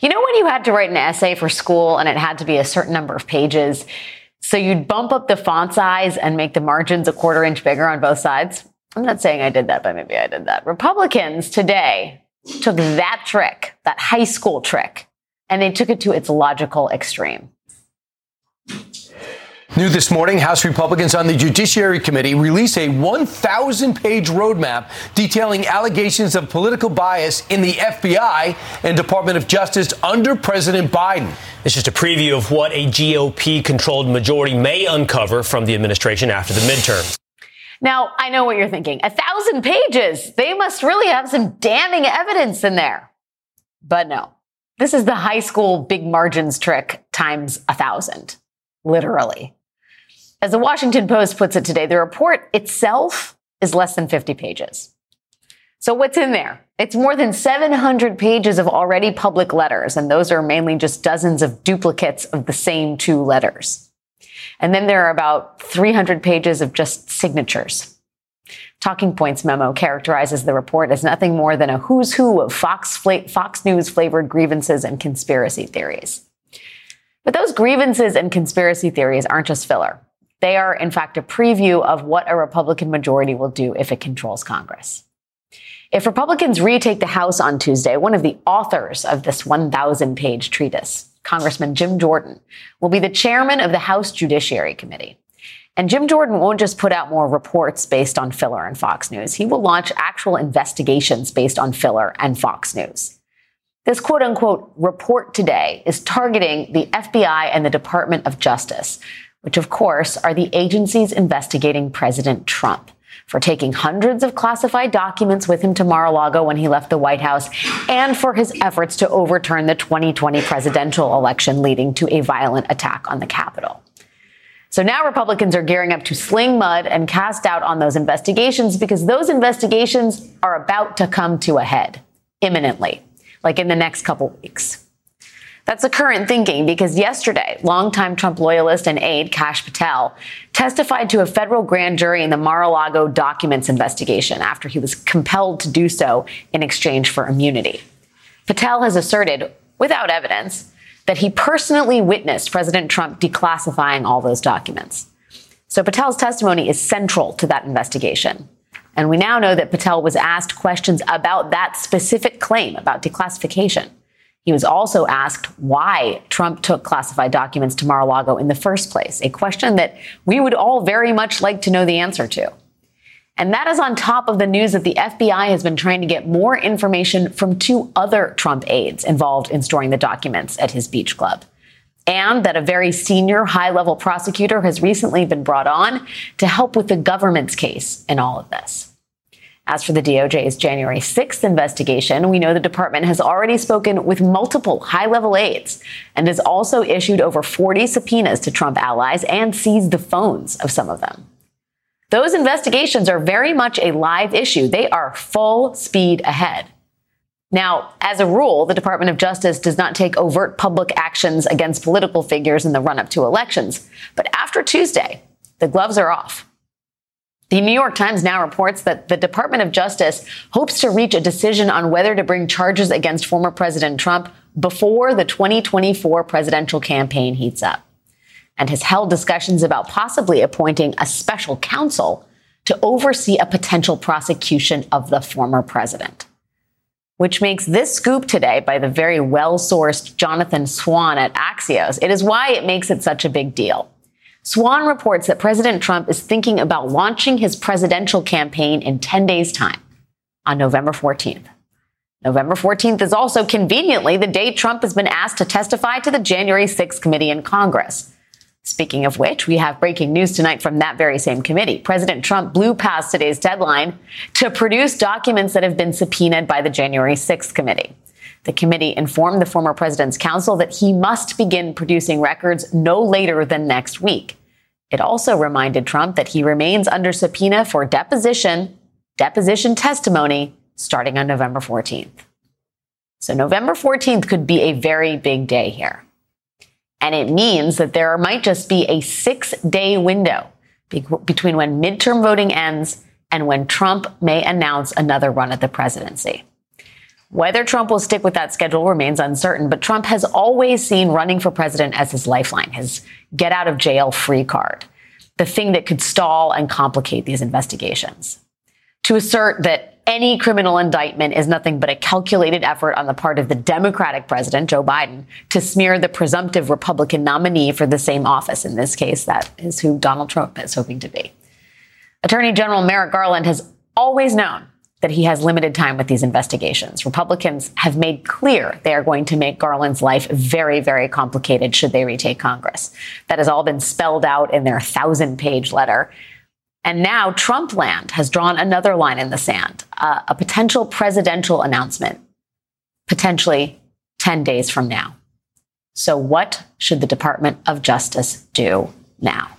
You know when you had to write an essay for school and it had to be a certain number of pages, so you'd bump up the font size and make the margins a quarter inch bigger on both sides? I'm not saying I did that, but maybe I did that. Republicans today took that trick, that high school trick, and they took it to its logical extreme. New this morning, House Republicans on the Judiciary Committee release a 1,000-page roadmap detailing allegations of political bias in the FBI and Department of Justice under President Biden. It's just a preview of what a GOP-controlled majority may uncover from the administration after the midterms. Now, I know what you're thinking. 1,000 pages. They must really have some damning evidence in there. But no. This is the high school big margins trick times 1,000, literally. As the Washington Post puts it today, the report itself is less than 50 pages. So what's in there? It's more than 700 pages of already public letters, and those are mainly just dozens of duplicates of the same two letters. And then there are about 300 pages of just signatures. Talking Points memo characterizes the report as nothing more than a who's who of Fox News-flavored grievances and conspiracy theories. But those grievances and conspiracy theories aren't just filler. They are, in fact, a preview of what a Republican majority will do if it controls Congress. If Republicans retake the House on Tuesday, one of the authors of this 1,000-page treatise, Congressman Jim Jordan, will be the chairman of the House Judiciary Committee. And Jim Jordan won't just put out more reports based on filler and Fox News. He will launch actual investigations based on filler and Fox News. This quote-unquote report today is targeting the FBI and the Department of Justice, which, of course, are the agencies investigating President Trump for taking hundreds of classified documents with him to Mar-a-Lago when he left the White House and for his efforts to overturn the 2020 presidential election, leading to a violent attack on the Capitol. So now Republicans are gearing up to sling mud and cast doubt on those investigations because those investigations are about to come to a head imminently, like in the next couple weeks. That's the current thinking because yesterday, longtime Trump loyalist and aide Kash Patel testified to a federal grand jury in the Mar-a-Lago documents investigation after he was compelled to do so in exchange for immunity. Patel has asserted, without evidence, that he personally witnessed President Trump declassifying all those documents. So Patel's testimony is central to that investigation. And we now know that Patel was asked questions about that specific claim about declassification. He was also asked why Trump took classified documents to Mar-a-Lago in the first place, a question that we would all very much like to know the answer to. And that is on top of the news that the FBI has been trying to get more information from two other Trump aides involved in storing the documents at his beach club. And that a very senior, high-level prosecutor has recently been brought on to help with the government's case in all of this. As for the DOJ's January 6th investigation, we know the department has already spoken with multiple high-level aides and has also issued over 40 subpoenas to Trump allies and seized the phones of some of them. Those investigations are very much a live issue. They are full speed ahead. Now, as a rule, the Department of Justice does not take overt public actions against political figures in the run-up to elections. But after Tuesday, the gloves are off. The New York Times now reports that the Department of Justice hopes to reach a decision on whether to bring charges against former President Trump before the 2024 presidential campaign heats up, and has held discussions about possibly appointing a special counsel to oversee a potential prosecution of the former president. Which makes this scoop today by the very well-sourced Jonathan Swan at Axios. It is why it makes it such a big deal. Swan reports that President Trump is thinking about launching his presidential campaign in 10 days' time, on November 14th. November 14th is also conveniently the day Trump has been asked to testify to the January 6th committee in Congress. Speaking of which, we have breaking news tonight from that very same committee. President Trump blew past today's deadline to produce documents that have been subpoenaed by the January 6th committee. The committee informed the former president's counsel that he must begin producing records no later than next week. It also reminded Trump that he remains under subpoena for deposition testimony starting on November 14th. So November 14th could be a very big day here. And it means that there might just be a 6-day window between when midterm voting ends and when Trump may announce another run at the presidency. Whether Trump will stick with that schedule remains uncertain, but Trump has always seen running for president as his lifeline, his get-out-of-jail-free card, the thing that could stall and complicate these investigations. To assert that any criminal indictment is nothing but a calculated effort on the part of the Democratic president, Joe Biden, to smear the presumptive Republican nominee for the same office. In this case, that is who Donald Trump is hoping to be. Attorney General Merrick Garland has always known that he has limited time with these investigations. Republicans have made clear they are going to make Garland's life very, very complicated should they retake Congress. That has all been spelled out in their 1,000-page letter. And now Trump land has drawn another line in the sand, a potential presidential announcement, potentially 10 days from now. So what should the Department of Justice do now?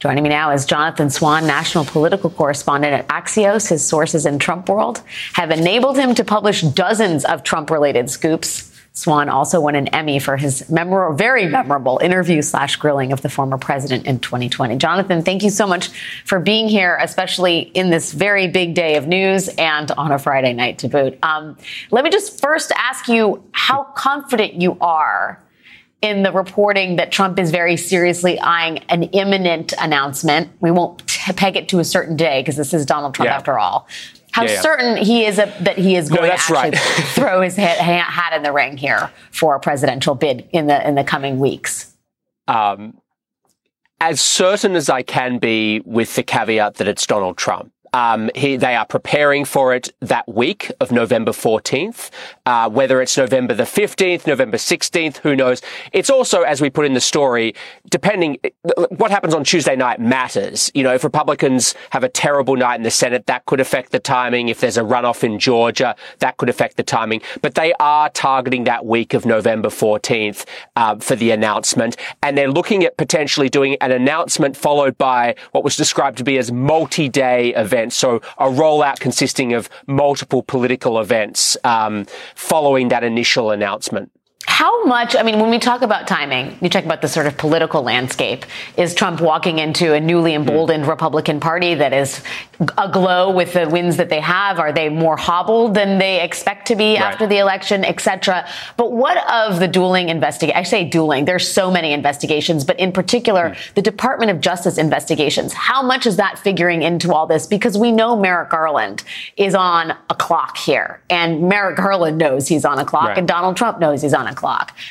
Joining me now is Jonathan Swan, national political correspondent at Axios. His sources in Trump world have enabled him to publish dozens of Trump-related scoops. Swan also won an Emmy for his very memorable interview/grilling of the former president in 2020. Jonathan, thank you so much for being here, especially in this very big day of news and on a Friday night to boot. Let me just first ask you how confident you are in the reporting that Trump is very seriously eyeing an imminent announcement. We won't peg it to a certain day because this is Donald Trump after all. How certain he is that he is going to throw his hat in the ring here for a presidential bid in the coming weeks? As certain as I can be, with the caveat that it's Donald Trump. They are preparing for it that week of November 14th. Whether it's November the 15th, November 16th, who knows? It's also, as we put in the story, depending what happens on Tuesday night matters. You know, if Republicans have a terrible night in the Senate, that could affect the timing. If there's a runoff in Georgia, that could affect the timing. But they are targeting that week of November 14th for the announcement. And they're looking at potentially doing an announcement followed by what was described to be as multi-day events. So a rollout consisting of multiple political events following that initial announcement. How much, when we talk about timing, you talk about the sort of political landscape, is Trump walking into a newly emboldened Republican Party that is aglow with the wins that they have? Are they more hobbled than they expect to be after the election, et cetera? But what of the dueling investigation? I say dueling. There's so many investigations, but in particular, the Department of Justice investigations. How much is that figuring into all this? Because we know Merrick Garland is on a clock here, and Merrick Garland knows he's on a clock, and Donald Trump knows he's on a clock.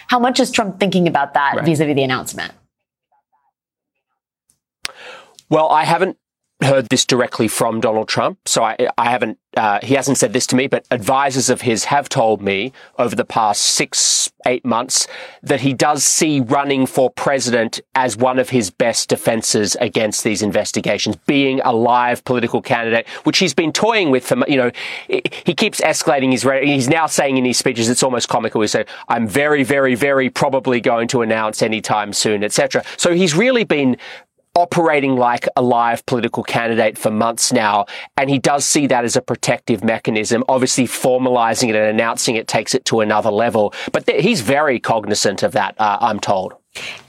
How much is Trump thinking about that vis-a-vis the announcement? Well, I haven't heard this directly from Donald Trump, so I haven't. He hasn't said this to me, but advisors of his have told me over the past 6-8 months that he does see running for president as one of his best defenses against these investigations, being a live political candidate, which he's been toying with for, he keeps escalating his rhetoric. He's now saying in his speeches, it's almost comical. He said, I'm very, very, very probably going to announce anytime soon, etc. So he's really been operating like a live political candidate for months now. And he does see that as a protective mechanism. Obviously, formalizing it and announcing it takes it to another level. But he's very cognizant of that, I'm told.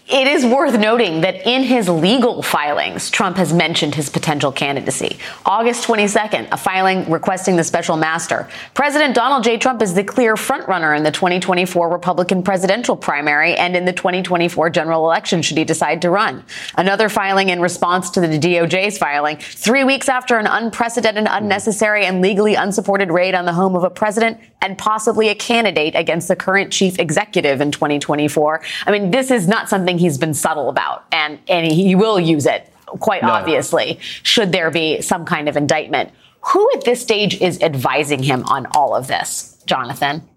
It is worth noting that in his legal filings, Trump has mentioned his potential candidacy. August 22nd, a filing requesting the special master. President Donald J. Trump is the clear frontrunner in the 2024 Republican presidential primary and in the 2024 general election should he decide to run. Another filing in response to the DOJ's filing, 3 weeks after an unprecedented, unnecessary, and legally unsupported raid on the home of a president and possibly a candidate against the current chief executive in 2024. This is not something he's been subtle about, and he will use it quite obviously should there be some kind of indictment. Who at this stage is advising him on all of this, Jonathan?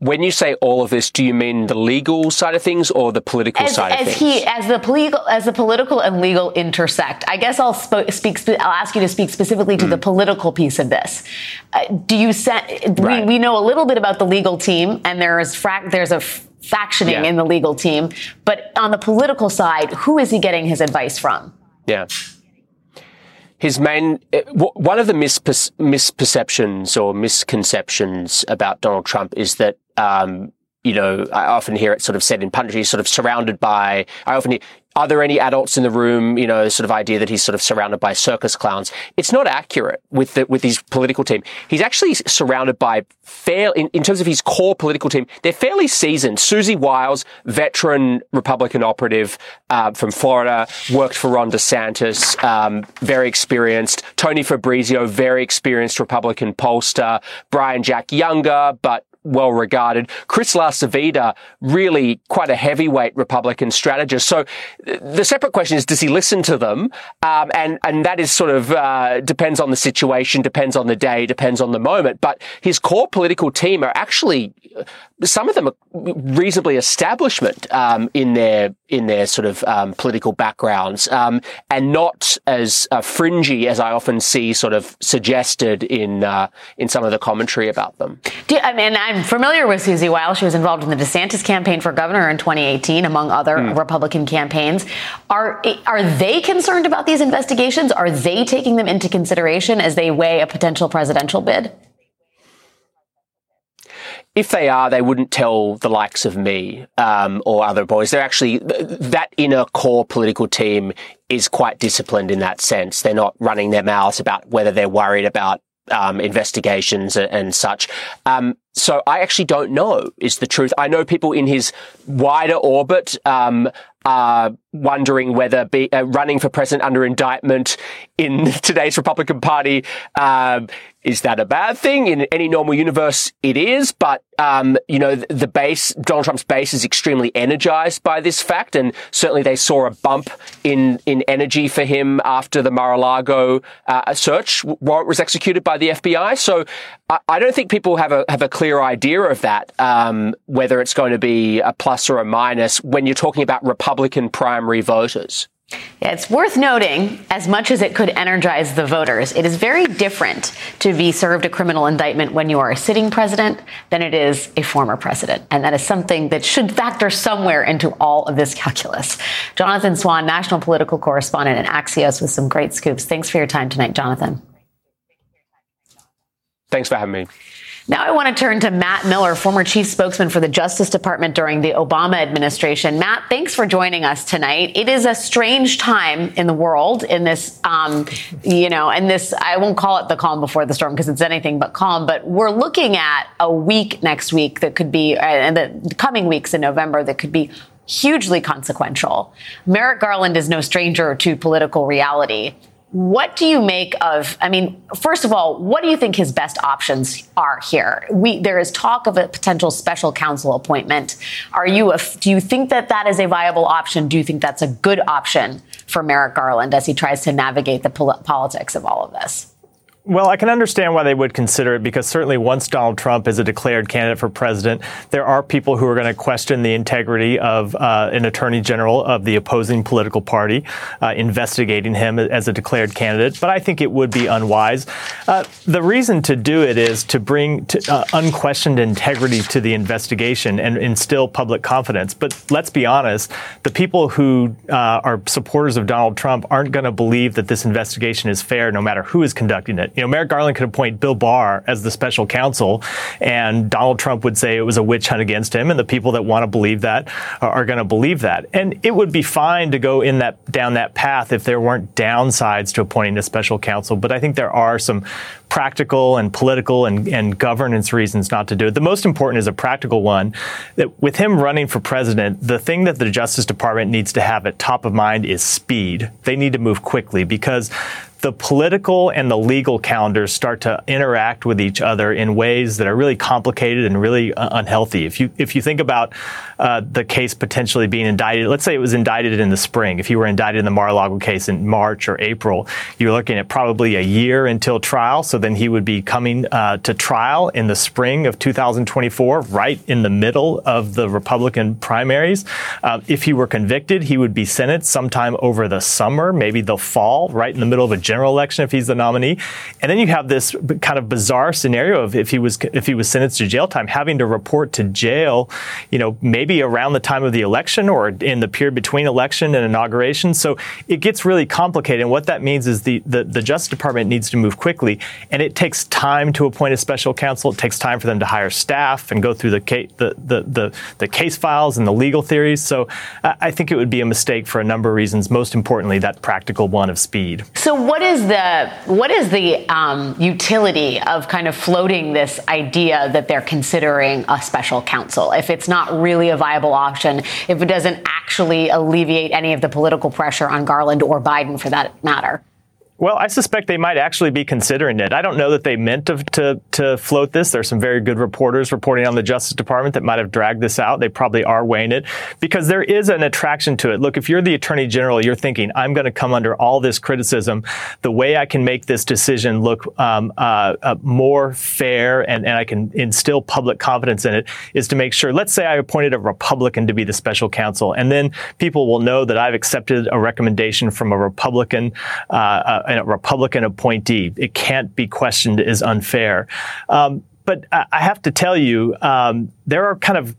When you say all of this, do you mean the legal side of things or the political side of things? As the political and legal intersect, I guess I'll ask you to speak specifically to the political piece of this. We know a little bit about the legal team, and there's a factioning in the legal team, but on the political side, who is he getting his advice from? Yeah. One of the misconceptions about Donald Trump is that, I often hear it sort of said in punditry, sort of surrounded by, are there any adults in the room, sort of idea that he's sort of surrounded by circus clowns. It's not accurate with his political team. He's actually surrounded by in terms of his core political team, they're fairly seasoned. Susie Wiles, veteran Republican operative, from Florida, worked for Ron DeSantis, very experienced. Tony Fabrizio, very experienced Republican pollster. Brian Jack, younger, but well-regarded. Chris Lacevita, really quite a heavyweight Republican strategist. So the separate question is, does he listen to them? And that is sort of depends on the situation, depends on the day, depends on the moment. But his core political team are actually, some of them are reasonably establishment in their sort of political backgrounds, and not as fringy as I often see sort of suggested in some of the commentary about them. I'm familiar with Susie Wiles. She was involved in the DeSantis campaign for governor in 2018, among other Republican campaigns. Are they concerned about these investigations? Are they taking them into consideration as they weigh a potential presidential bid? If they are, they wouldn't tell the likes of me or other boys. They're actually, that inner core political team is quite disciplined in that sense. They're not running their mouths about whether they're worried about investigations and such. So I actually don't know is the truth. I know people in his wider orbit are wondering whether running for president under indictment in today's Republican Party, is that a bad thing? In any normal universe, it is. But, the base, Donald Trump's base, is extremely energized by this fact. And certainly they saw a bump in energy for him after the Mar-a-Lago search warrant was executed by the FBI. So I don't think people have a clear idea of that, whether it's going to be a plus or a minus when you're talking about Republican primary voters. Yeah, it's worth noting, as much as it could energize the voters, it is very different to be served a criminal indictment when you are a sitting president than it is a former president. And that is something that should factor somewhere into all of this calculus. Jonathan Swan, national political correspondent at Axios, with some great scoops. Thanks for your time tonight, Jonathan. Thanks for having me. Now I want to turn to Matt Miller, former chief spokesman for the Justice Department during the Obama administration. Matt, thanks for joining us tonight. It is a strange time in the world in this, I won't call it the calm before the storm because it's anything but calm, but we're looking at a week next week that could be, and the coming weeks in November that could be hugely consequential. Merrick Garland is no stranger to political reality. What do you make of, first of all, what do you think his best options are here? There is talk of a potential special counsel appointment. Do you think that is a viable option? Do you think that's a good option for Merrick Garland as he tries to navigate the politics of all of this? Well, I can understand why they would consider it, because certainly once Donald Trump is a declared candidate for president, there are people who are going to question the integrity of an attorney general of the opposing political party investigating him as a declared candidate. But I think it would be unwise. The reason to do it is to bring unquestioned integrity to the investigation and instill public confidence. But let's be honest, the people who are supporters of Donald Trump aren't going to believe that this investigation is fair, no matter who is conducting it. Merrick Garland could appoint Bill Barr as the special counsel, and Donald Trump would say it was a witch hunt against him, and the people that want to believe that are going to believe that. And it would be fine to go down that path if there weren't downsides to appointing a special counsel. But I think there are some practical and political and governance reasons not to do it. The most important is a practical one, that with him running for president, the thing that the Justice Department needs to have at top of mind is speed. They need to move quickly because the political and the legal calendars start to interact with each other in ways that are really complicated and really unhealthy. If you think about the case potentially being indicted, let's say it was indicted in the spring. If you were indicted in the Mar-a-Lago case in March or April, you're looking at probably a year until trial. So then he would be coming to trial in the spring of 2024, right in the middle of the Republican primaries. If he were convicted, he would be sentenced sometime over the summer, maybe the fall, right in the middle of a general election if he's the nominee. And then you have this kind of bizarre scenario of if he was sentenced to jail time, having to report to jail, maybe around the time of the election or in the period between election and inauguration. So it gets really complicated. And what that means is the Justice Department needs to move quickly. And it takes time to appoint a special counsel. It takes time for them to hire staff and go through the case files and the legal theories. So I think it would be a mistake for a number of reasons, most importantly, that practical one of speed. So what is the utility of kind of floating this idea that they're considering a special counsel if it's not really a viable option, if it doesn't actually alleviate any of the political pressure on Garland or Biden for that matter? Well, I suspect they might actually be considering it. I don't know that they meant to float this. There's some very good reporters reporting on the Justice Department that might have dragged this out. They probably are weighing it because there is an attraction to it. Look, if you're the Attorney General, you're thinking, I'm going to come under all this criticism. The way I can make this decision look more fair and I can instill public confidence in it is to make sure, let's say I appointed a Republican to be the special counsel, and then people will know that I've accepted a recommendation from a Republican appointee. It can't be questioned as unfair. But I have to tell you, there are kind of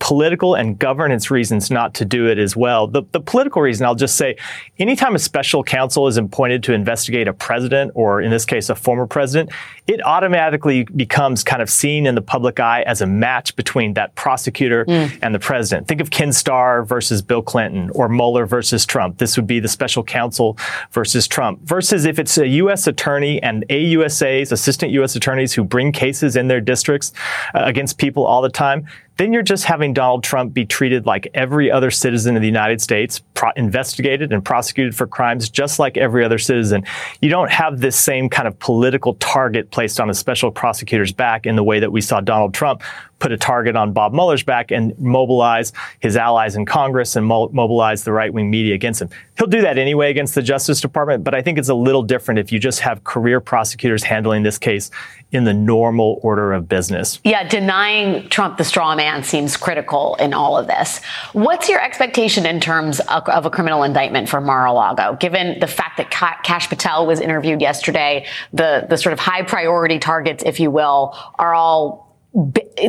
political and governance reasons not to do it as well. The political reason, I'll just say, anytime a special counsel is appointed to investigate a president, or in this case, a former president, it automatically becomes kind of seen in the public eye as a match between that prosecutor and the president. Think of Ken Starr versus Bill Clinton or Mueller versus Trump. This would be the special counsel versus Trump. Versus if it's a U.S. attorney and AUSAs, assistant U.S. attorneys who bring cases in their districts against people all the time, then you're just having Donald Trump be treated like every other citizen of the United States, investigated and prosecuted for crimes just like every other citizen. You don't have this same kind of political target placed on a special prosecutor's back in the way that we saw Donald Trump put a target on Bob Mueller's back and mobilize his allies in Congress and mobilize the right-wing media against him. He'll do that anyway against the Justice Department, but I think it's a little different if you just have career prosecutors handling this case in the normal order of business. Yeah, denying Trump the straw man seems critical in all of this. What's your expectation in terms of a criminal indictment for Mar-a-Lago, given the fact that Kash Patel was interviewed yesterday, the sort of high priority targets, if you will, are all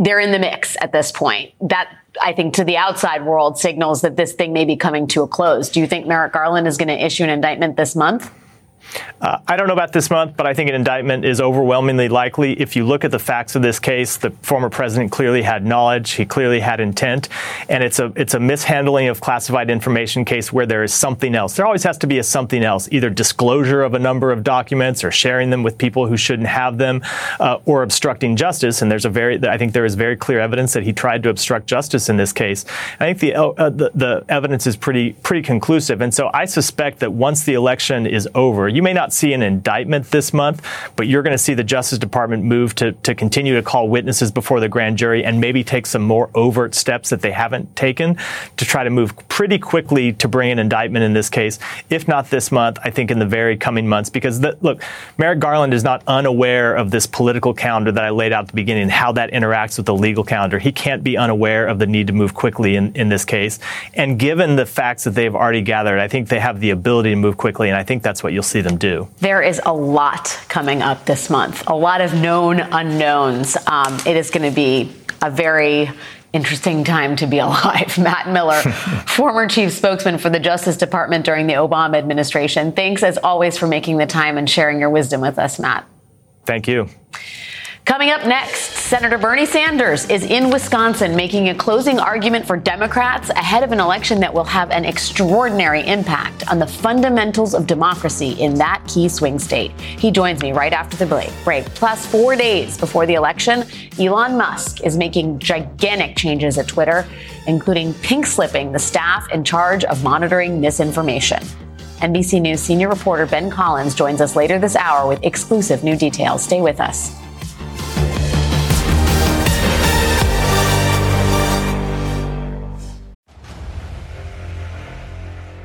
they're in the mix at this point. That, I think, to the outside world signals that this thing may be coming to a close. Do you think Merrick Garland is going to issue an indictment this month? I don't know about this month, but I think an indictment is overwhelmingly likely. If you look at the facts of this case, the former president clearly had knowledge. He clearly had intent. And it's a mishandling of classified information case where there is something else. There always has to be a something else, either disclosure of a number of documents or sharing them with people who shouldn't have them or obstructing justice. And I think there is very clear evidence that he tried to obstruct justice in this case. I think the evidence is pretty conclusive. And so I suspect that once the election is over, you may not see an indictment this month, but you're going to see the Justice Department move to continue to call witnesses before the grand jury and maybe take some more overt steps that they haven't taken to try to move pretty quickly to bring an indictment in this case. If not this month, I think in the very coming months, because Merrick Garland is not unaware of this political calendar that I laid out at the beginning, how that interacts with the legal calendar. He can't be unaware of the need to move quickly in this case. And given the facts that they've already gathered, I think they have the ability to move quickly. And I think that's what you'll see them do. There is a lot coming up this month, a lot of known unknowns. It is going to be a very interesting time to be alive. Matt Miller, former chief spokesman for the Justice Department during the Obama administration. Thanks, as always, for making the time and sharing your wisdom with us, Matt. Thank you. Coming up next, Senator Bernie Sanders is in Wisconsin making a closing argument for Democrats ahead of an election that will have an extraordinary impact on the fundamentals of democracy in that key swing state. He joins me right after the break. Plus, 4 days before the election, Elon Musk is making gigantic changes at Twitter, including pink slipping the staff in charge of monitoring misinformation. NBC News senior reporter Ben Collins joins us later this hour with exclusive new details. Stay with us.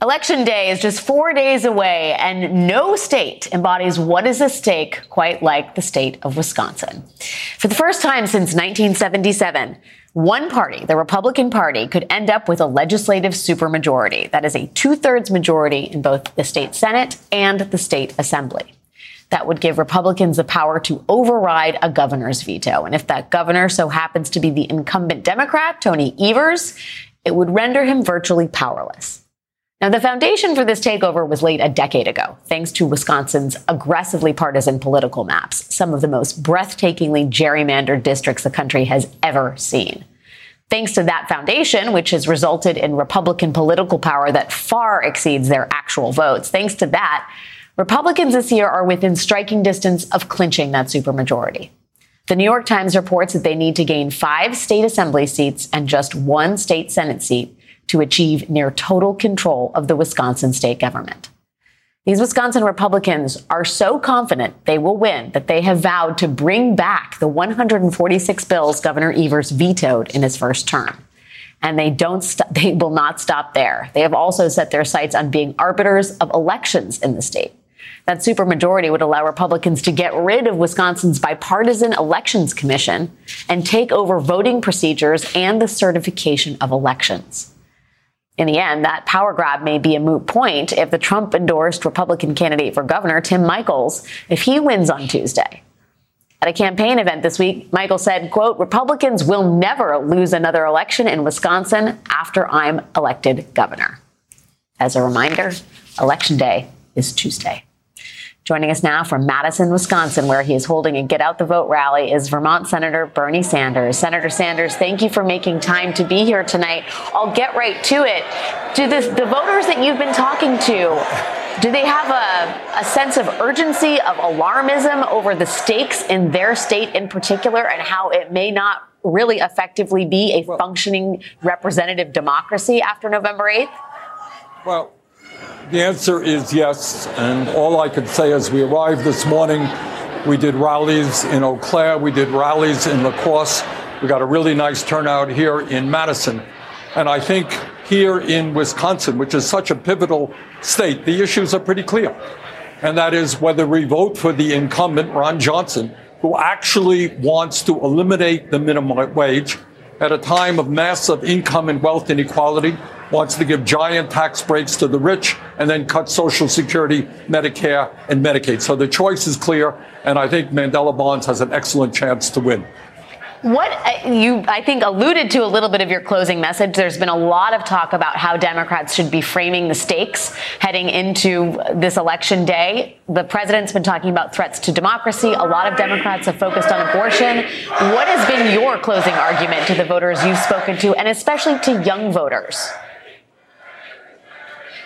Election day is just 4 days away, and no state embodies what is at stake quite like the state of Wisconsin. For the first time since 1977, one party, the Republican Party, could end up with a legislative supermajority. That is a two-thirds majority in both the state Senate and the state Assembly. That would give Republicans the power to override a governor's veto. And if that governor so happens to be the incumbent Democrat, Tony Evers, it would render him virtually powerless. Now, the foundation for this takeover was laid a decade ago, thanks to Wisconsin's aggressively partisan political maps, some of the most breathtakingly gerrymandered districts the country has ever seen. Thanks to that foundation, which has resulted in Republican political power that far exceeds their actual votes, thanks to that, Republicans this year are within striking distance of clinching that supermajority. The New York Times reports that they need to gain 5 state assembly seats and just 1 state Senate seat to achieve near total control of the Wisconsin state government. These Wisconsin Republicans are so confident they will win that they have vowed to bring back the 146 bills Governor Evers vetoed in his first term. And they will not stop there. They have also set their sights on being arbiters of elections in the state. That supermajority would allow Republicans to get rid of Wisconsin's bipartisan elections commission and take over voting procedures and the certification of elections. In the end, that power grab may be a moot point if the Trump-endorsed Republican candidate for governor, Tim Michels, if he wins on Tuesday. At a campaign event this week, Michels said, quote, Republicans will never lose another election in Wisconsin after I'm elected governor. As a reminder, Election Day is Tuesday. Joining us now from Madison, Wisconsin, where he is holding a Get Out the Vote rally, is Vermont Senator Bernie Sanders. Senator Sanders, thank you for making time to be here tonight. I'll get right to it. The voters that you've been talking to, do they have a sense of urgency, of alarmism over the stakes in their state in particular and how it may not really effectively be a functioning representative democracy after November 8th? Well, the answer is yes, and all I could say is we arrived this morning, we did rallies in Eau Claire, we did rallies in La Crosse, we got a really nice turnout here in Madison, and I think here in Wisconsin, which is such a pivotal state, the issues are pretty clear, and that is whether we vote for the incumbent, Ron Johnson, who actually wants to eliminate the minimum wage at a time of massive income and wealth inequality, wants to give giant tax breaks to the rich and then cut Social Security, Medicare, and Medicaid. So the choice is clear, and I think Mandela Barnes has an excellent chance to win. What you, I think, alluded to a little bit of your closing message. There's been a lot of talk about how Democrats should be framing the stakes heading into this election day. The president's been talking about threats to democracy. A lot of Democrats have focused on abortion. What has been your closing argument to the voters you've spoken to, and especially to young voters?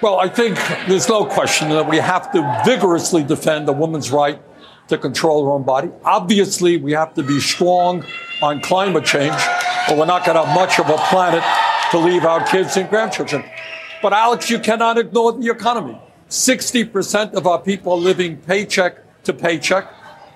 Well, I think there's no question that we have to vigorously defend a woman's right to control her own body. Obviously, we have to be strong on climate change, but we're not going to have much of a planet to leave our kids and grandchildren. But, Alex, you cannot ignore the economy. 60% of our people are living paycheck to paycheck.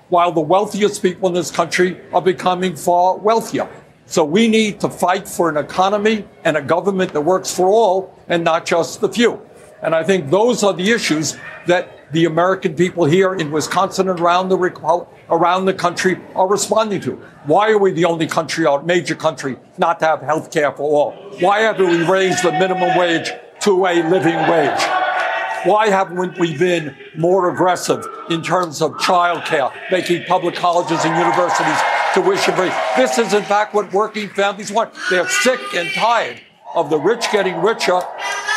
while the wealthiest people in this country are becoming far wealthier. So we need to fight for an economy and a government that works for all and not just the few. And I think those are the issues that the American people here in Wisconsin and around the country are responding to. Why are we the only country, or major country, not to have health care for all? Why haven't we raised the minimum wage to a living wage? Why haven't we been more aggressive in terms of child care, making public colleges and universities tuition free? This is, in fact, what working families want. They're sick and tired of the rich getting richer,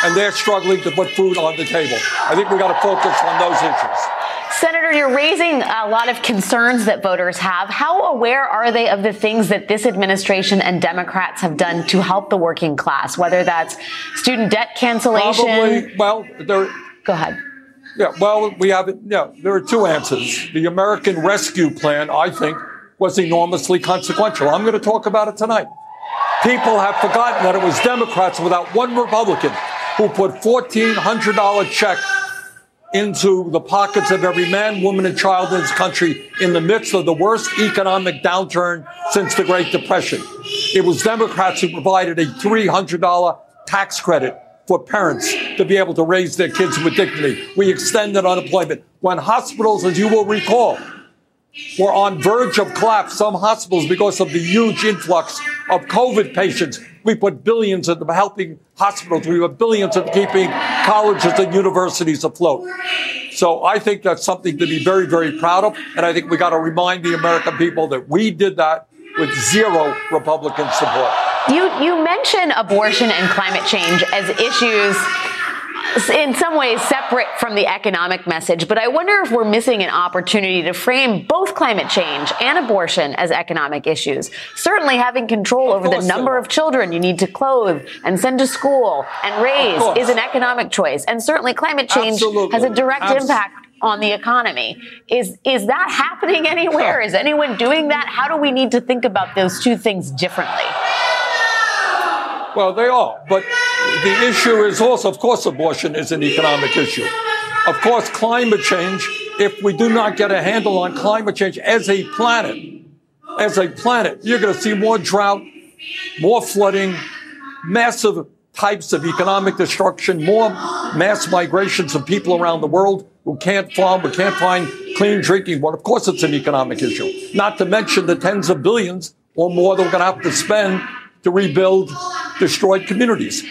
and they're struggling to put food on the table. I think we've got to focus on those issues. Senator, you're raising a lot of concerns that voters have. How aware are they of the things that this administration and Democrats have done to help the working class, whether that's student debt cancellation? Probably, well, go ahead. Yeah, well, we haven't. Yeah, there are two answers. The American Rescue Plan, I think, was enormously consequential. I'm going to talk about it tonight. People have forgotten that it was Democrats without one Republican who put $1,400 check into the pockets of every man, woman, and child in this country in the midst of the worst economic downturn since the Great Depression. It was Democrats who provided a $300 tax credit for parents to be able to raise their kids with dignity. We extended unemployment. When hospitals, as you will recall, were on verge of collapse, some hospitals, because of the huge influx of COVID patients, we put billions into helping hospitals. We put billions into keeping colleges and universities afloat. So I think that's something to be very, very proud of. And I think we got to remind the American people that we did that with zero Republican support. You mention abortion and climate change as issues in some ways separate from the economic message, but I wonder if we're missing an opportunity to frame both climate change and abortion as economic issues. Certainly having control over the number of children you need to clothe and send to school and raise is an economic choice. And certainly climate change has a direct impact on the economy. Is that happening anywhere? Is anyone doing that? How do we need to think about those two things differently? Well, they are. But the issue is also, of course, abortion is an economic issue. Of course, climate change, if we do not get a handle on climate change as a planet, you're going to see more drought, more flooding, massive types of economic destruction, more mass migrations of people around the world who can't farm, who can't find clean drinking water. Of course, it's an economic issue, not to mention the tens of billions or more that we're going to have to spend to rebuild destroyed communities.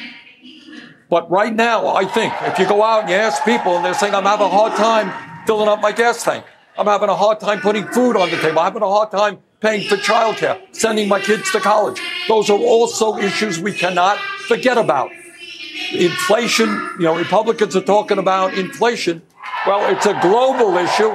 But right now, I think, if you go out and you ask people and they're saying, I'm having a hard time filling up my gas tank. I'm having a hard time putting food on the table. I'm having a hard time paying for childcare, sending my kids to college. Those are also issues we cannot forget about. Inflation, Republicans are talking about inflation. Well, it's a global issue,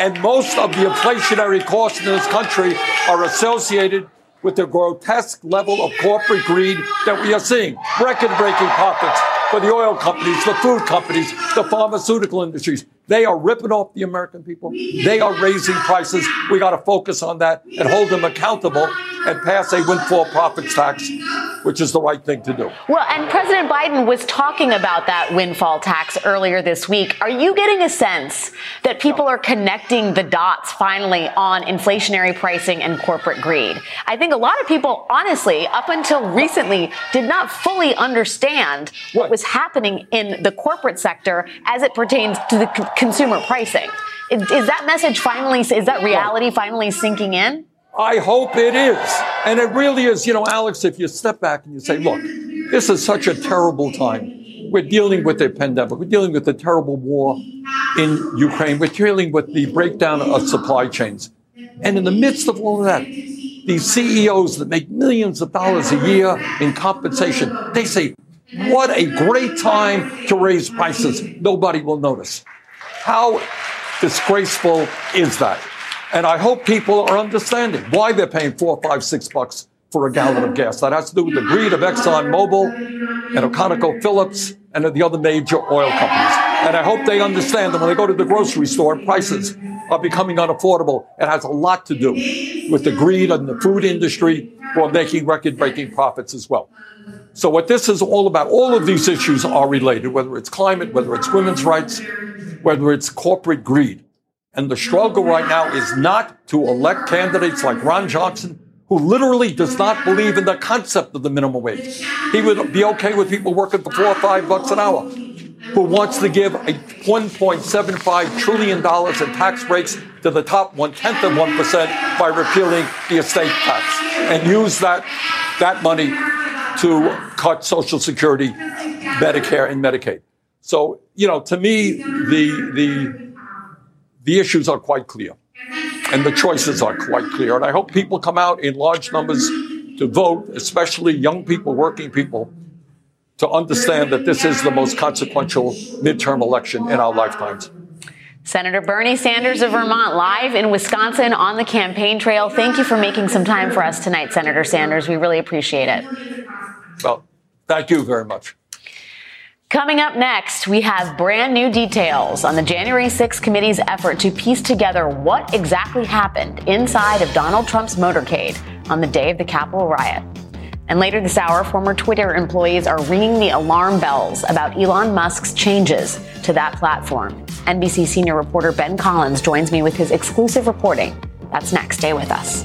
and most of the inflationary costs in this country are associated with the grotesque level of corporate greed that we are seeing. Record-breaking profits for the oil companies, the food companies, the pharmaceutical industries. They are ripping off the American people. They are raising prices. We got to focus on that and hold them accountable and pass a windfall profits tax, which is the right thing to do. Well, and President Biden was talking about that windfall tax earlier this week. Are you getting a sense that people are connecting the dots finally on inflationary pricing and corporate greed? I think a lot of people, honestly, up until recently, did not fully understand what was happening in the corporate sector as it pertains to the consumer pricing. Is that message finally, is that reality finally sinking in? I hope it is. And it really is. Alex, if you step back and you say, look, this is such a terrible time. We're dealing with a pandemic. We're dealing with the terrible war in Ukraine. We're dealing with the breakdown of supply chains. And in the midst of all of that, these CEOs that make millions of dollars a year in compensation, they say, what a great time to raise prices. Nobody will notice. How disgraceful is that? And I hope people are understanding why they're paying $4, $5, $6 for a gallon of gas. That has to do with the greed of ExxonMobil and of ConocoPhillips and of the other major oil companies. And I hope they understand that when they go to the grocery store, prices are becoming unaffordable. It has a lot to do with the greed in the food industry who are making record-breaking profits as well. So what this is all about, all of these issues are related, whether it's climate, whether it's women's rights, whether it's corporate greed. And the struggle right now is not to elect candidates like Ron Johnson, who literally does not believe in the concept of the minimum wage. He would be okay with people working for $4 or $5 an hour, who wants to give a $1.75 trillion in tax breaks to the top 0.1% of 1% by repealing the estate tax and use that money to cut Social Security, Medicare, and Medicaid. So, you know, to me, the issues are quite clear, and the choices are quite clear. And I hope people come out in large numbers to vote, especially young people, working people, to understand that this is the most consequential midterm election in our lifetimes. Senator Bernie Sanders of Vermont, live in Wisconsin on the campaign trail. Thank you for making some time for us tonight, Senator Sanders. We really appreciate it. Well, thank you very much. Coming up next, we have brand new details on the January 6th committee's effort to piece together what exactly happened inside of Donald Trump's motorcade on the day of the Capitol riot. And later this hour, former Twitter employees are ringing the alarm bells about Elon Musk's changes to that platform. NBC senior reporter Ben Collins joins me with his exclusive reporting. That's next. Stay with us.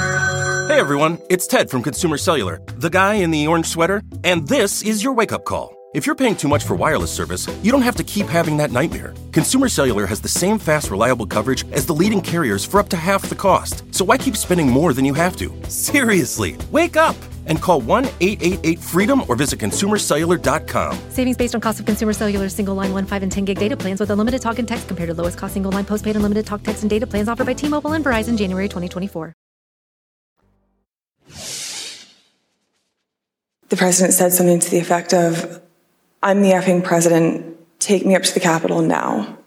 Hey everyone, it's Ted from Consumer Cellular, the guy in the orange sweater, and this is your wake-up call. If you're paying too much for wireless service, you don't have to keep having that nightmare. Consumer Cellular has the same fast, reliable coverage as the leading carriers for up to half the cost. So why keep spending more than you have to? Seriously, wake up and call 1-888-FREEDOM or visit ConsumerCellular.com. Savings based on cost of Consumer Cellular's single line 1, 5, and 10 gig data plans with unlimited talk and text compared to lowest cost single line postpaid unlimited talk, text, and data plans offered by T-Mobile and Verizon January 2024. The president said something to the effect of, "I'm the effing president, take me up to the Capitol now."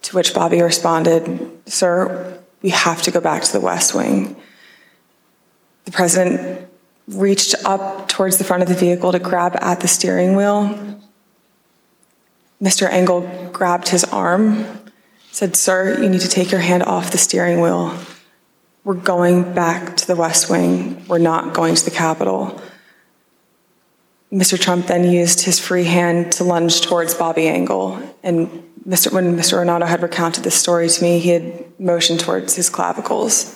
To which Bobby responded, "Sir, we have to go back to the West Wing." The president reached up towards the front of the vehicle to grab at the steering wheel. Mr. Engel grabbed his arm, said, "Sir, you need to take your hand off the steering wheel. We're going back to the West Wing. We're not going to the Capitol." Mr. Trump then used his free hand to lunge towards Bobby Engel. And when Mr. Renato had recounted this story to me, he had motioned towards his clavicles.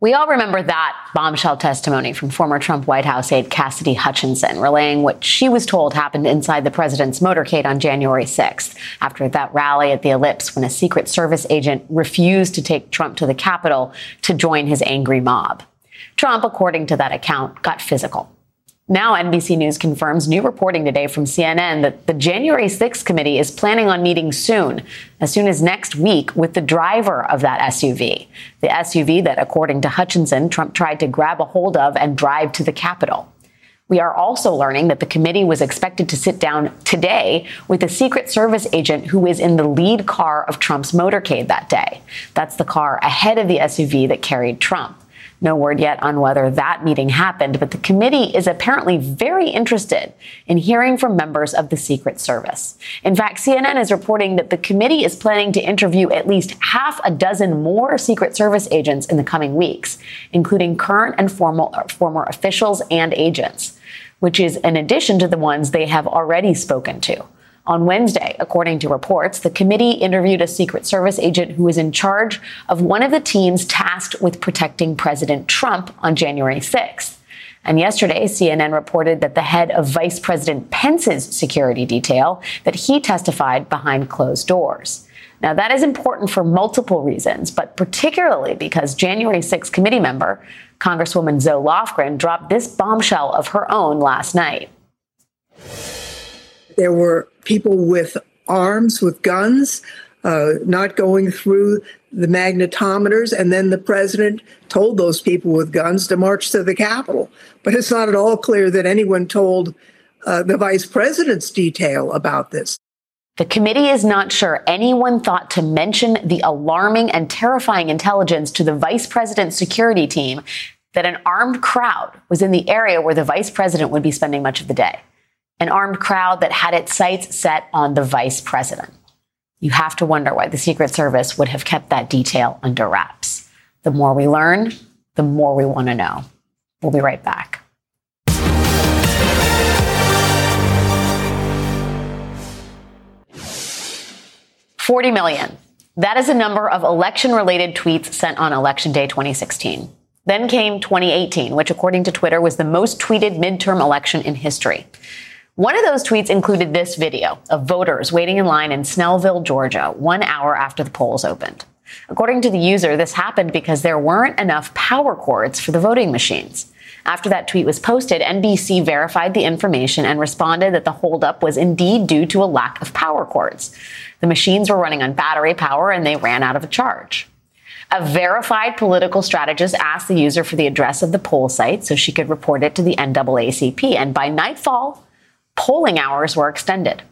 We all remember that bombshell testimony from former Trump White House aide Cassidy Hutchinson, relaying what she was told happened inside the president's motorcade on January 6th, after that rally at the Ellipse when a Secret Service agent refused to take Trump to the Capitol to join his angry mob. Trump, according to that account, got physical. Now NBC News confirms new reporting today from CNN that the January 6th committee is planning on meeting as soon as next week, with the driver of that SUV. The SUV that, according to Hutchinson, Trump tried to grab a hold of and drive to the Capitol. We are also learning that the committee was expected to sit down today with a Secret Service agent who is in the lead car of Trump's motorcade that day. That's the car ahead of the SUV that carried Trump. No word yet on whether that meeting happened, but the committee is apparently very interested in hearing from members of the Secret Service. In fact, CNN is reporting that the committee is planning to interview at least half a dozen more Secret Service agents in the coming weeks, including current and former officials and agents, which is in addition to the ones they have already spoken to. On Wednesday, according to reports, the committee interviewed a Secret Service agent who was in charge of one of the teams tasked with protecting President Trump on January 6th. And yesterday, CNN reported that the head of Vice President Pence's security detail, that he testified behind closed doors. Now, that is important for multiple reasons, but particularly because January 6th committee member, Congresswoman Zoe Lofgren, dropped this bombshell of her own last night. There were people with arms, with guns, not going through the magnetometers. And then the president told those people with guns to march to the Capitol. But it's not at all clear that anyone told the vice president's detail about this. The committee is not sure anyone thought to mention the alarming and terrifying intelligence to the vice president's security team that an armed crowd was in the area where the vice president would be spending much of the day. An armed crowd that had its sights set on the vice president. You have to wonder why the Secret Service would have kept that detail under wraps. The more we learn, the more we want to know. We'll be right back. $40 million. That is the number of election-related tweets sent on Election Day 2016. Then came 2018, which, according to Twitter, was the most tweeted midterm election in history. One of those tweets included this video of voters waiting in line in Snellville, Georgia, 1 hour after the polls opened. According to the user, this happened because there weren't enough power cords for the voting machines. After that tweet was posted, NBC verified the information and responded that the holdup was indeed due to a lack of power cords. The machines were running on battery power and they ran out of a charge. A verified political strategist asked the user for the address of the poll site so she could report it to the NAACP, and by nightfall, polling hours were extended.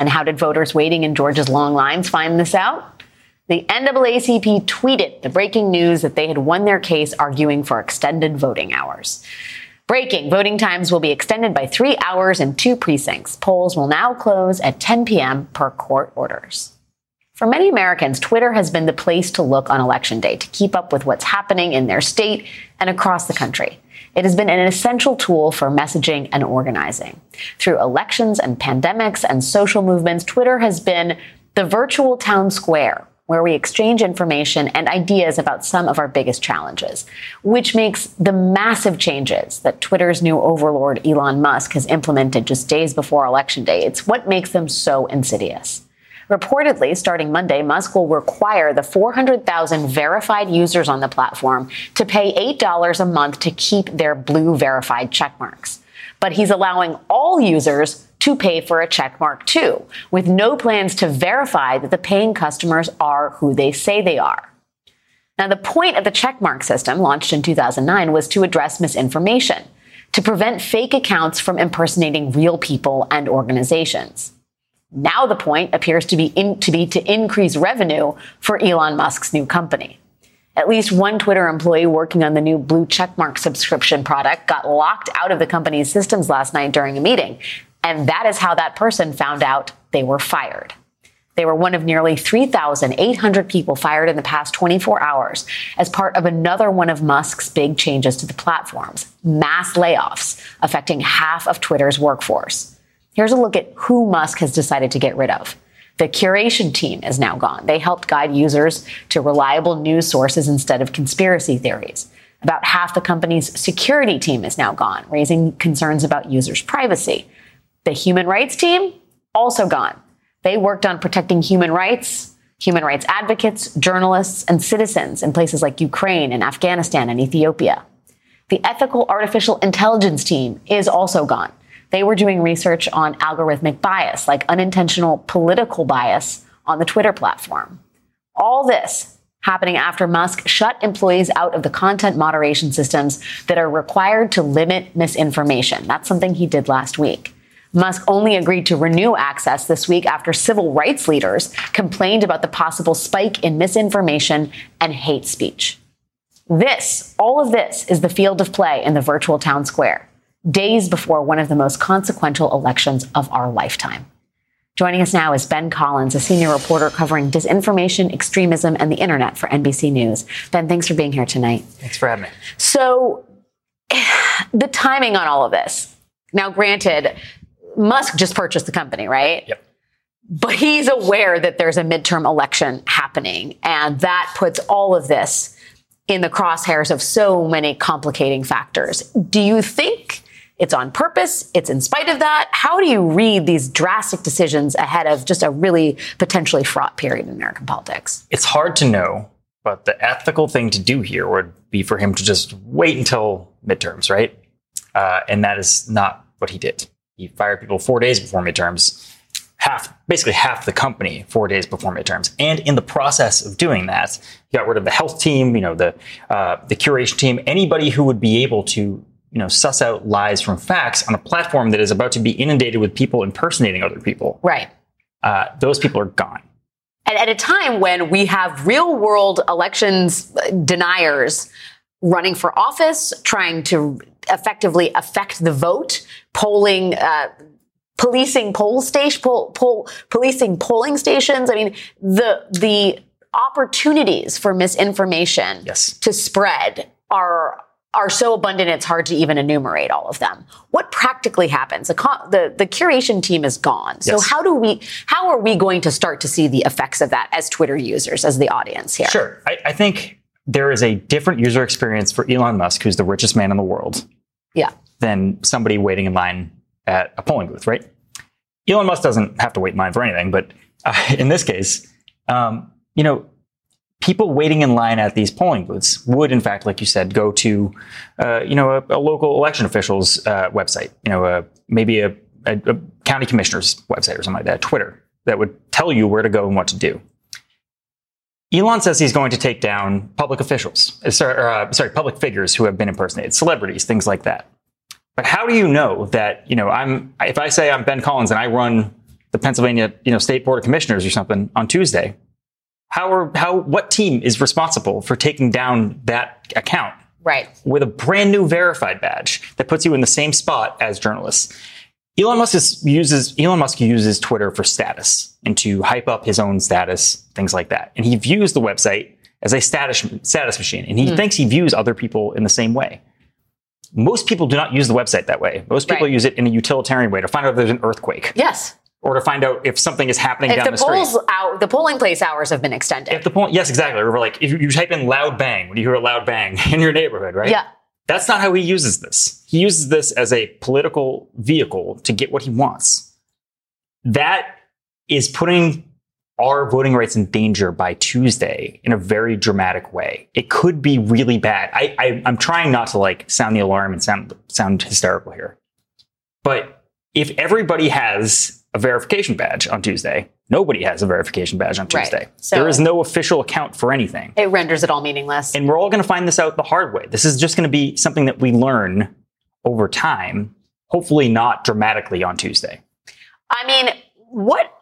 And how did voters waiting in Georgia's long lines find this out? The NAACP tweeted the breaking news that they had won their case arguing for extended voting hours. Breaking, voting times will be extended by 3 hours in 2 precincts. Polls will now close at 10 p.m. per court orders. For many Americans, Twitter has been the place to look on Election Day to keep up with what's happening in their state and across the country. It has been an essential tool for messaging and organizing. Through elections and pandemics and social movements, Twitter has been the virtual town square where we exchange information and ideas about some of our biggest challenges, which makes the massive changes that Twitter's new overlord Elon Musk has implemented just days before Election Day. It's what makes them so insidious. Reportedly, starting Monday, Musk will require the 400,000 verified users on the platform to pay $8 a month to keep their blue verified checkmarks. But he's allowing all users to pay for a checkmark too, with no plans to verify that the paying customers are who they say they are. Now, the point of the checkmark system, launched in 2009, was to address misinformation, to prevent fake accounts from impersonating real people and organizations. Now the point appears to increase revenue for Elon Musk's new company. At least one Twitter employee working on the new blue checkmark subscription product got locked out of the company's systems last night during a meeting. And that is how that person found out they were fired. They were one of nearly 3,800 people fired in the past 24 hours as part of another one of Musk's big changes to the platforms, mass layoffs affecting half of Twitter's workforce. Here's a look at who Musk has decided to get rid of. The curation team is now gone. They helped guide users to reliable news sources instead of conspiracy theories. About half the company's security team is now gone, raising concerns about users' privacy. The human rights team, also gone. They worked on protecting human rights advocates, journalists, and citizens in places like Ukraine and Afghanistan and Ethiopia. The ethical artificial intelligence team is also gone. They were doing research on algorithmic bias, like unintentional political bias on the Twitter platform. All this happening after Musk shut employees out of the content moderation systems that are required to limit misinformation. That's something he did last week. Musk only agreed to renew access this week after civil rights leaders complained about the possible spike in misinformation and hate speech. All of this is the field of play in the virtual town square. Days before one of the most consequential elections of our lifetime. Joining us now is Ben Collins, a senior reporter covering disinformation, extremism, and the internet for NBC News. Ben, thanks for being here tonight. Thanks for having me. So, the timing on all of this. Now, granted, Musk just purchased the company, right? Yep. But he's aware that there's a midterm election happening, and that puts all of this in the crosshairs of so many complicating factors. Do you think it's on purpose? It's in spite of that? How do you read these drastic decisions ahead of just a really potentially fraught period in American politics? It's hard to know, but the ethical thing to do here would be for him to just wait until midterms, right? And that is not what he did. He fired people 4 days before midterms. basically half the company 4 days before midterms. And in the process of doing that, he got rid of the health team, the curation team, anybody who would be able to, suss out lies from facts on a platform that is about to be inundated with people impersonating other people. Right. Those people are gone. And at a time when we have real world elections deniers running for office, trying to effectively affect the vote, polling, policing polling stations. I mean, the opportunities for misinformation to spread are so abundant, it's hard to even enumerate all of them. What practically happens? The curation team is gone. So how are we going to start to see the effects of that as Twitter users, as the audience here? Sure. I think there is a different user experience for Elon Musk, who's the richest man in the world, than somebody waiting in line at a polling booth, right? Elon Musk doesn't have to wait in line for anything, but in this case, people waiting in line at these polling booths would, in fact, like you said, go to, a local election official's website, maybe a county commissioner's website or something like that, Twitter, that would tell you where to go and what to do. Elon says he's going to take down public officials, public figures who have been impersonated, celebrities, things like that. But how do you know that, if I say I'm Ben Collins and I run the Pennsylvania, State Board of Commissioners or something on Tuesday, what team is responsible for taking down that account? Right. With a brand new verified badge that puts you in the same spot as journalists. Elon Musk uses Twitter for status and to hype up his own status, things like that. And he views the website as a status machine. And he thinks he views other people in the same way. Most people do not use the website that way. Most people use it in a utilitarian way to find out if there's an earthquake. Yes. Or to find out if something is happening down the street. The polling place hours have been extended. Yes, exactly. We're like, if you type in loud bang, when you hear a loud bang in your neighborhood, right? Yeah. That's not how he uses this. He uses this as a political vehicle to get what he wants. That is putting our voting rights in danger by Tuesday in a very dramatic way. It could be really bad. I'm trying not to sound the alarm and sound hysterical here. But if everybody has a verification badge on Tuesday. Nobody has a verification badge on Tuesday. Right. So there is no official account for anything. It renders it all meaningless. And we're all going to find this out the hard way. This is just going to be something that we learn over time, hopefully not dramatically on Tuesday. I mean, what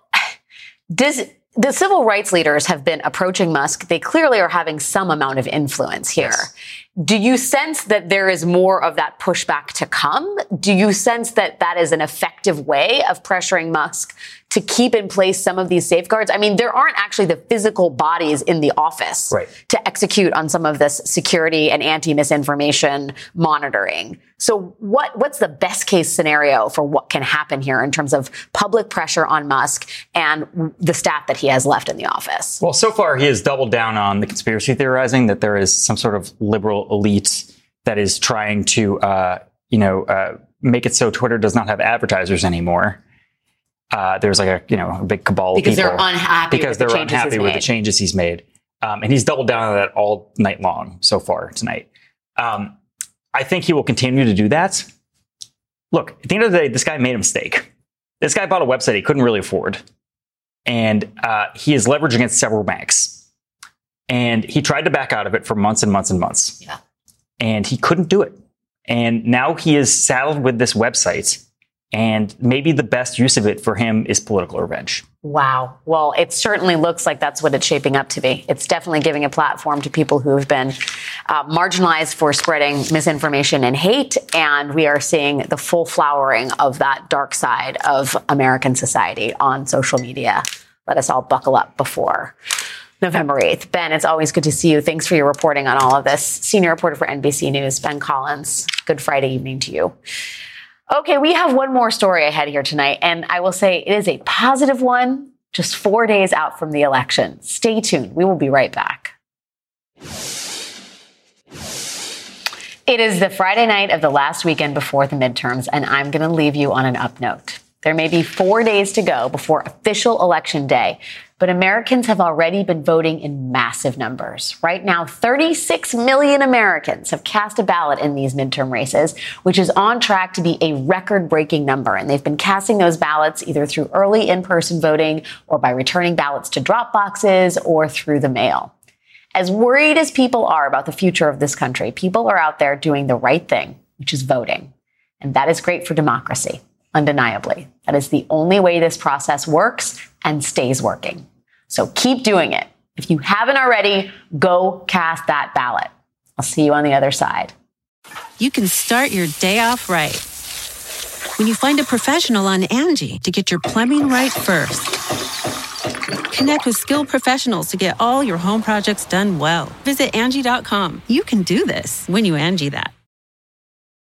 does... The civil rights leaders have been approaching Musk. They clearly are having some amount of influence here. Yes. Do you sense that there is more of that pushback to come? Do you sense that that is an effective way of pressuring Musk to keep in place some of these safeguards? I mean, there aren't actually the physical bodies in the office to execute on some of this security and anti-misinformation monitoring. So what's the best case scenario for what can happen here in terms of public pressure on Musk and the staff that he has left in the office? Well, so far he has doubled down on the conspiracy theorizing that there is some sort of liberal elite that is trying to, make it so Twitter does not have advertisers anymore. There's a big cabal of people. Because they're unhappy with the changes he's made. And he's doubled down on that all night long so far tonight. I think he will continue to do that. Look, at the end of the day, this guy made a mistake. This guy bought a website he couldn't really afford. And he is leveraged against several banks. And he tried to back out of it for months and months and months. Yeah. And he couldn't do it. And now he is saddled with this website. And maybe the best use of it for him is political revenge. Wow. Well, it certainly looks like that's what it's shaping up to be. It's definitely giving a platform to people who have been marginalized for spreading misinformation and hate. And we are seeing the full flowering of that dark side of American society on social media. Let us all buckle up before November 8th. Ben, it's always good to see you. Thanks for your reporting on all of this. Senior reporter for NBC News, Ben Collins. Good Friday evening to you. Okay, we have one more story ahead here tonight, and I will say it is a positive one, just 4 days out from the election. Stay tuned. We will be right back. It is the Friday night of the last weekend before the midterms, and I'm going to leave you on an up note. There may be 4 days to go before official election day. But Americans have already been voting in massive numbers. Right now, 36 million Americans have cast a ballot in these midterm races, which is on track to be a record-breaking number. And they've been casting those ballots either through early in-person voting or by returning ballots to drop boxes or through the mail. As worried as people are about the future of this country, people are out there doing the right thing, which is voting. And that is great for democracy, undeniably. That is the only way this process works and stays working. So keep doing it. If you haven't already, go cast that ballot. I'll see you on the other side. You can start your day off right when you find a professional on Angie to get your plumbing right first. Connect with skilled professionals to get all your home projects done well. Visit Angie.com. You can do this when you Angie that.